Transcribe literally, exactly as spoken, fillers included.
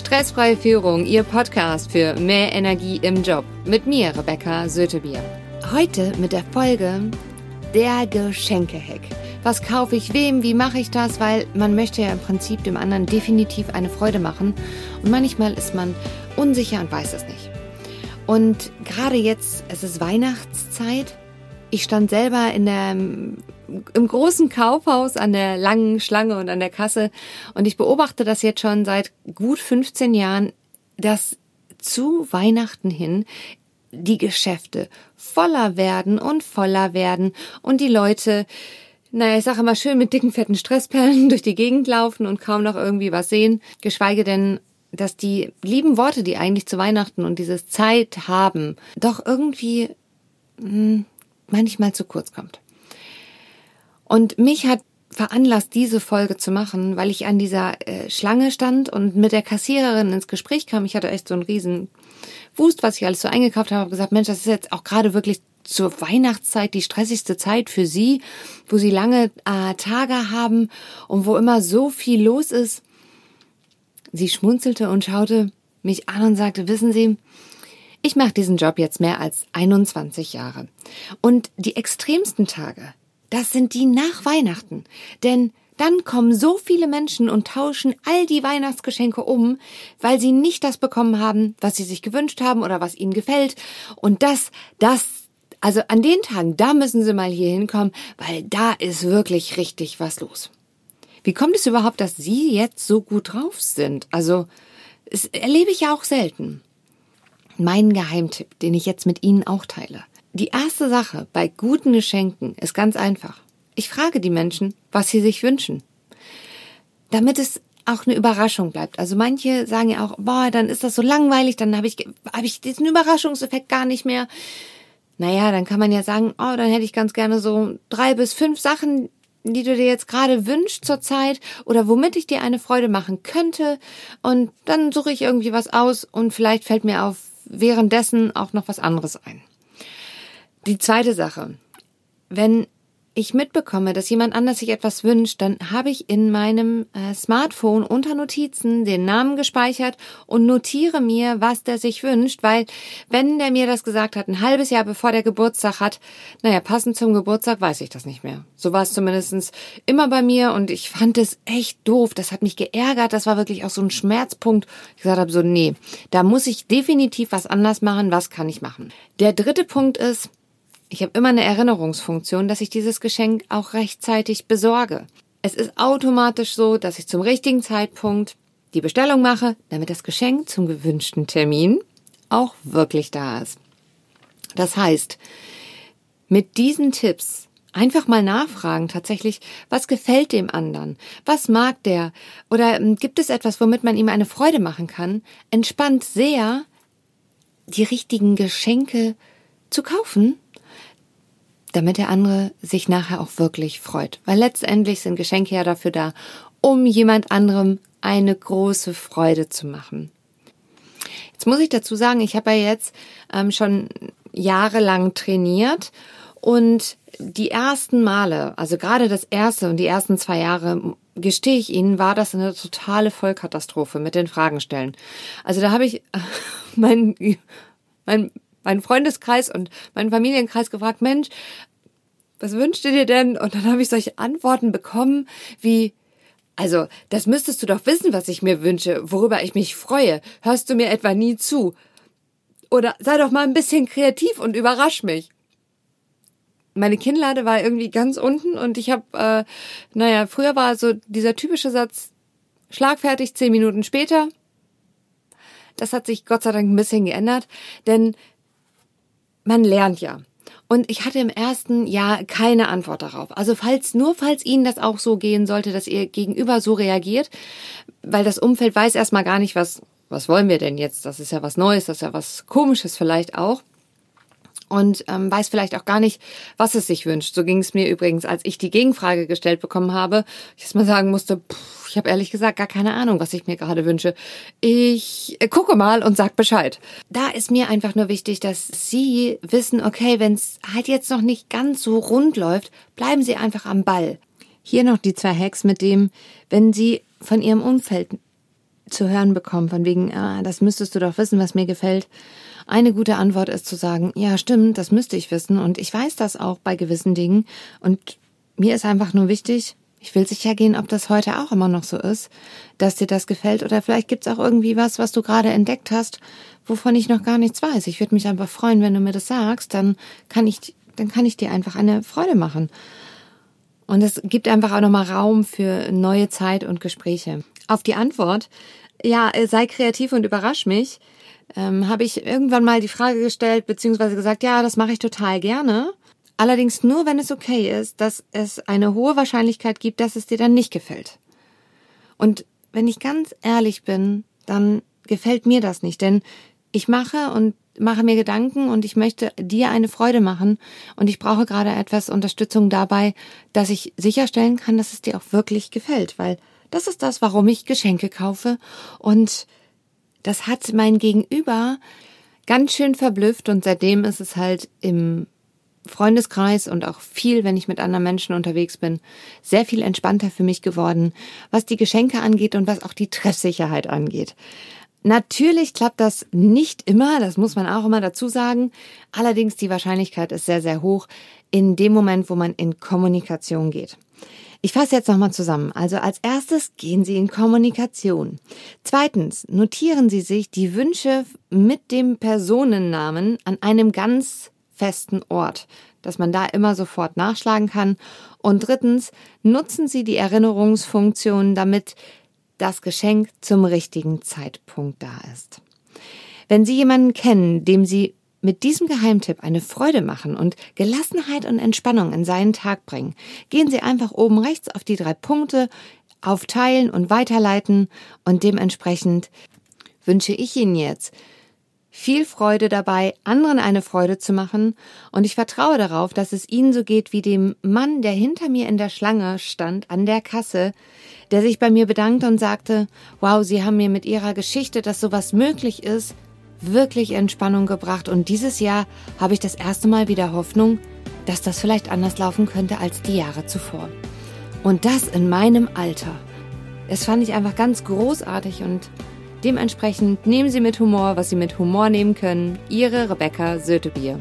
Stressfreie Führung, Ihr Podcast für mehr Energie im Job. Mit mir, Rebecca Sötebier. Heute mit der Folge der Geschenke-Hack. Was kaufe ich wem, wie mache ich das? Weil man möchte ja im Prinzip dem anderen definitiv eine Freude machen. Und manchmal ist man unsicher und weiß es nicht. Und gerade jetzt, es ist Weihnachtszeit. Ich stand selber in der, im großen Kaufhaus an der langen Schlange und an der Kasse. Und ich beobachte das jetzt schon seit gut fünfzehn Jahren, dass zu Weihnachten hin die Geschäfte voller werden und voller werden und die Leute, naja, ich sage immer schön mit dicken, fetten Stressperlen durch die Gegend laufen und kaum noch irgendwie was sehen. Geschweige denn, dass die lieben Worte, die eigentlich zu Weihnachten und dieses Zeit haben, doch irgendwie mh, manchmal zu kurz kommt. Und mich hat veranlasst, diese Folge zu machen, weil ich an dieser äh, Schlange stand und mit der Kassiererin ins Gespräch kam. Ich hatte echt so einen riesen Wust, was ich alles so eingekauft habe. Ich habe gesagt, Mensch, das ist jetzt auch gerade wirklich zur Weihnachtszeit die stressigste Zeit für Sie, wo Sie lange äh, Tage haben und wo immer so viel los ist. Sie schmunzelte und schaute mich an und sagte, wissen Sie, ich mache diesen Job jetzt mehr als einundzwanzig Jahre. Und die extremsten Tage, das sind die nach Weihnachten. Denn dann kommen so viele Menschen und tauschen all die Weihnachtsgeschenke um, weil sie nicht das bekommen haben, was sie sich gewünscht haben oder was ihnen gefällt. Und das, das, also an den Tagen, da müssen Sie mal hier hinkommen, weil da ist wirklich richtig was los. Wie kommt es überhaupt, dass Sie jetzt so gut drauf sind? Also, das erlebe ich ja auch selten. Mein Geheimtipp, den ich jetzt mit Ihnen auch teile. Die erste Sache bei guten Geschenken ist ganz einfach. Ich frage die Menschen, was sie sich wünschen, damit es auch eine Überraschung bleibt. Also manche sagen ja auch, boah, dann ist das so langweilig, dann habe ich, habe ich diesen Überraschungseffekt gar nicht mehr. Naja, dann kann man ja sagen, oh, dann hätte ich ganz gerne so drei bis fünf Sachen, die du dir jetzt gerade wünschst zur Zeit oder womit ich dir eine Freude machen könnte. Und dann suche ich irgendwie was aus und vielleicht fällt mir auf währenddessen auch noch was anderes ein. Die zweite Sache, wenn ich mitbekomme, dass jemand anders sich etwas wünscht, dann habe ich in meinem äh, Smartphone unter Notizen den Namen gespeichert und notiere mir, was der sich wünscht, weil wenn der mir das gesagt hat, ein halbes Jahr bevor der Geburtstag hat, naja, passend zum Geburtstag weiß ich das nicht mehr. So war es zumindest immer bei mir und ich fand es echt doof. Das hat mich geärgert, das war wirklich auch so ein Schmerzpunkt. Ich gesagt habe so, nee, da muss ich definitiv was anders machen, was kann ich machen? Der dritte Punkt ist, ich habe immer eine Erinnerungsfunktion, dass ich dieses Geschenk auch rechtzeitig besorge. Es ist automatisch so, dass ich zum richtigen Zeitpunkt die Bestellung mache, damit das Geschenk zum gewünschten Termin auch wirklich da ist. Das heißt, mit diesen Tipps einfach mal nachfragen tatsächlich, was gefällt dem anderen? Was mag der? Oder gibt es etwas, womit man ihm eine Freude machen kann? Entspannt sehr, die richtigen Geschenke zu kaufen, damit der andere sich nachher auch wirklich freut. Weil letztendlich sind Geschenke ja dafür da, um jemand anderem eine große Freude zu machen. Jetzt muss ich dazu sagen, ich habe ja jetzt ähm, schon jahrelang trainiert und die ersten Male, also gerade das erste und die ersten zwei Jahre, gestehe ich Ihnen, war das eine totale Vollkatastrophe mit den Fragen stellen. Also da habe ich äh, mein... mein meinen Freundeskreis und meinen Familienkreis gefragt, Mensch, was wünschst du dir denn? Und dann habe ich solche Antworten bekommen wie, also das müsstest du doch wissen, was ich mir wünsche, worüber ich mich freue. Hörst du mir etwa nie zu? Oder sei doch mal ein bisschen kreativ und überrasch mich. Meine Kinnlade war irgendwie ganz unten und ich habe, äh, naja, früher war so dieser typische Satz, schlagfertig, zehn Minuten später. Das hat sich Gott sei Dank ein bisschen geändert, denn man lernt ja. Und ich hatte im ersten Jahr keine Antwort darauf. Also falls nur falls Ihnen das auch so gehen sollte, dass Ihr Gegenüber so reagiert, weil das Umfeld weiß erstmal gar nicht, was was wollen wir denn jetzt? Das ist ja was Neues, das ist ja was Komisches vielleicht auch. Und ähm, weiß vielleicht auch gar nicht, was es sich wünscht. So ging es mir übrigens, als ich die Gegenfrage gestellt bekommen habe. Ich erst mal sagen musste, pff, ich habe ehrlich gesagt gar keine Ahnung, was ich mir gerade wünsche. Ich äh, gucke mal und sag Bescheid. Da ist mir einfach nur wichtig, dass Sie wissen, okay, wenn es halt jetzt noch nicht ganz so rund läuft, bleiben Sie einfach am Ball. Hier noch die zwei Hacks mit dem, wenn Sie von Ihrem Umfeld zu hören bekommen, von wegen, ah, das müsstest du doch wissen, was mir gefällt. Eine gute Antwort ist zu sagen, ja stimmt, das müsste ich wissen und ich weiß das auch bei gewissen Dingen und mir ist einfach nur wichtig, ich will sicher gehen, ob das heute auch immer noch so ist, dass dir das gefällt oder vielleicht gibt's auch irgendwie was, was du gerade entdeckt hast, wovon ich noch gar nichts weiß. Ich würde mich einfach freuen, wenn du mir das sagst, dann kann ich, dann kann ich dir einfach eine Freude machen. Und es gibt einfach auch nochmal Raum für neue Zeit und Gespräche. Auf die Antwort, ja, sei kreativ und überrasch mich, ähm, habe ich irgendwann mal die Frage gestellt, beziehungsweise gesagt, ja, das mache ich total gerne. Allerdings nur, wenn es okay ist, dass es eine hohe Wahrscheinlichkeit gibt, dass es dir dann nicht gefällt. Und wenn ich ganz ehrlich bin, dann gefällt mir das nicht, denn ich mache und mache mir Gedanken und ich möchte dir eine Freude machen und ich brauche gerade etwas Unterstützung dabei, dass ich sicherstellen kann, dass es dir auch wirklich gefällt, weil das ist das, warum ich Geschenke kaufe und das hat mein Gegenüber ganz schön verblüfft und seitdem ist es halt im Freundeskreis und auch viel, wenn ich mit anderen Menschen unterwegs bin, sehr viel entspannter für mich geworden, was die Geschenke angeht und was auch die Treffsicherheit angeht. Natürlich klappt das nicht immer, das muss man auch immer dazu sagen. Allerdings die Wahrscheinlichkeit ist sehr, sehr hoch in dem Moment, wo man in Kommunikation geht. Ich fasse jetzt nochmal zusammen. Also als erstes gehen Sie in Kommunikation. Zweitens notieren Sie sich die Wünsche mit dem Personennamen an einem ganz festen Ort, dass man da immer sofort nachschlagen kann. Und drittens nutzen Sie die Erinnerungsfunktion, damit das Geschenk zum richtigen Zeitpunkt da ist. Wenn Sie jemanden kennen, dem Sie mit diesem Geheimtipp eine Freude machen und Gelassenheit und Entspannung in seinen Tag bringen, gehen Sie einfach oben rechts auf die drei Punkte, auf Teilen und Weiterleiten und dementsprechend wünsche ich Ihnen jetzt viel Freude dabei, anderen eine Freude zu machen und ich vertraue darauf, dass es Ihnen so geht wie dem Mann, der hinter mir in der Schlange stand an der Kasse, der sich bei mir bedankte und sagte, wow, Sie haben mir mit Ihrer Geschichte, dass sowas möglich ist, wirklich Entspannung gebracht und dieses Jahr habe ich das erste Mal wieder Hoffnung, dass das vielleicht anders laufen könnte als die Jahre zuvor. Und das in meinem Alter. Das fand ich einfach ganz großartig und dementsprechend nehmen Sie mit Humor, was Sie mit Humor nehmen können. Ihre Rebecca Sötebier.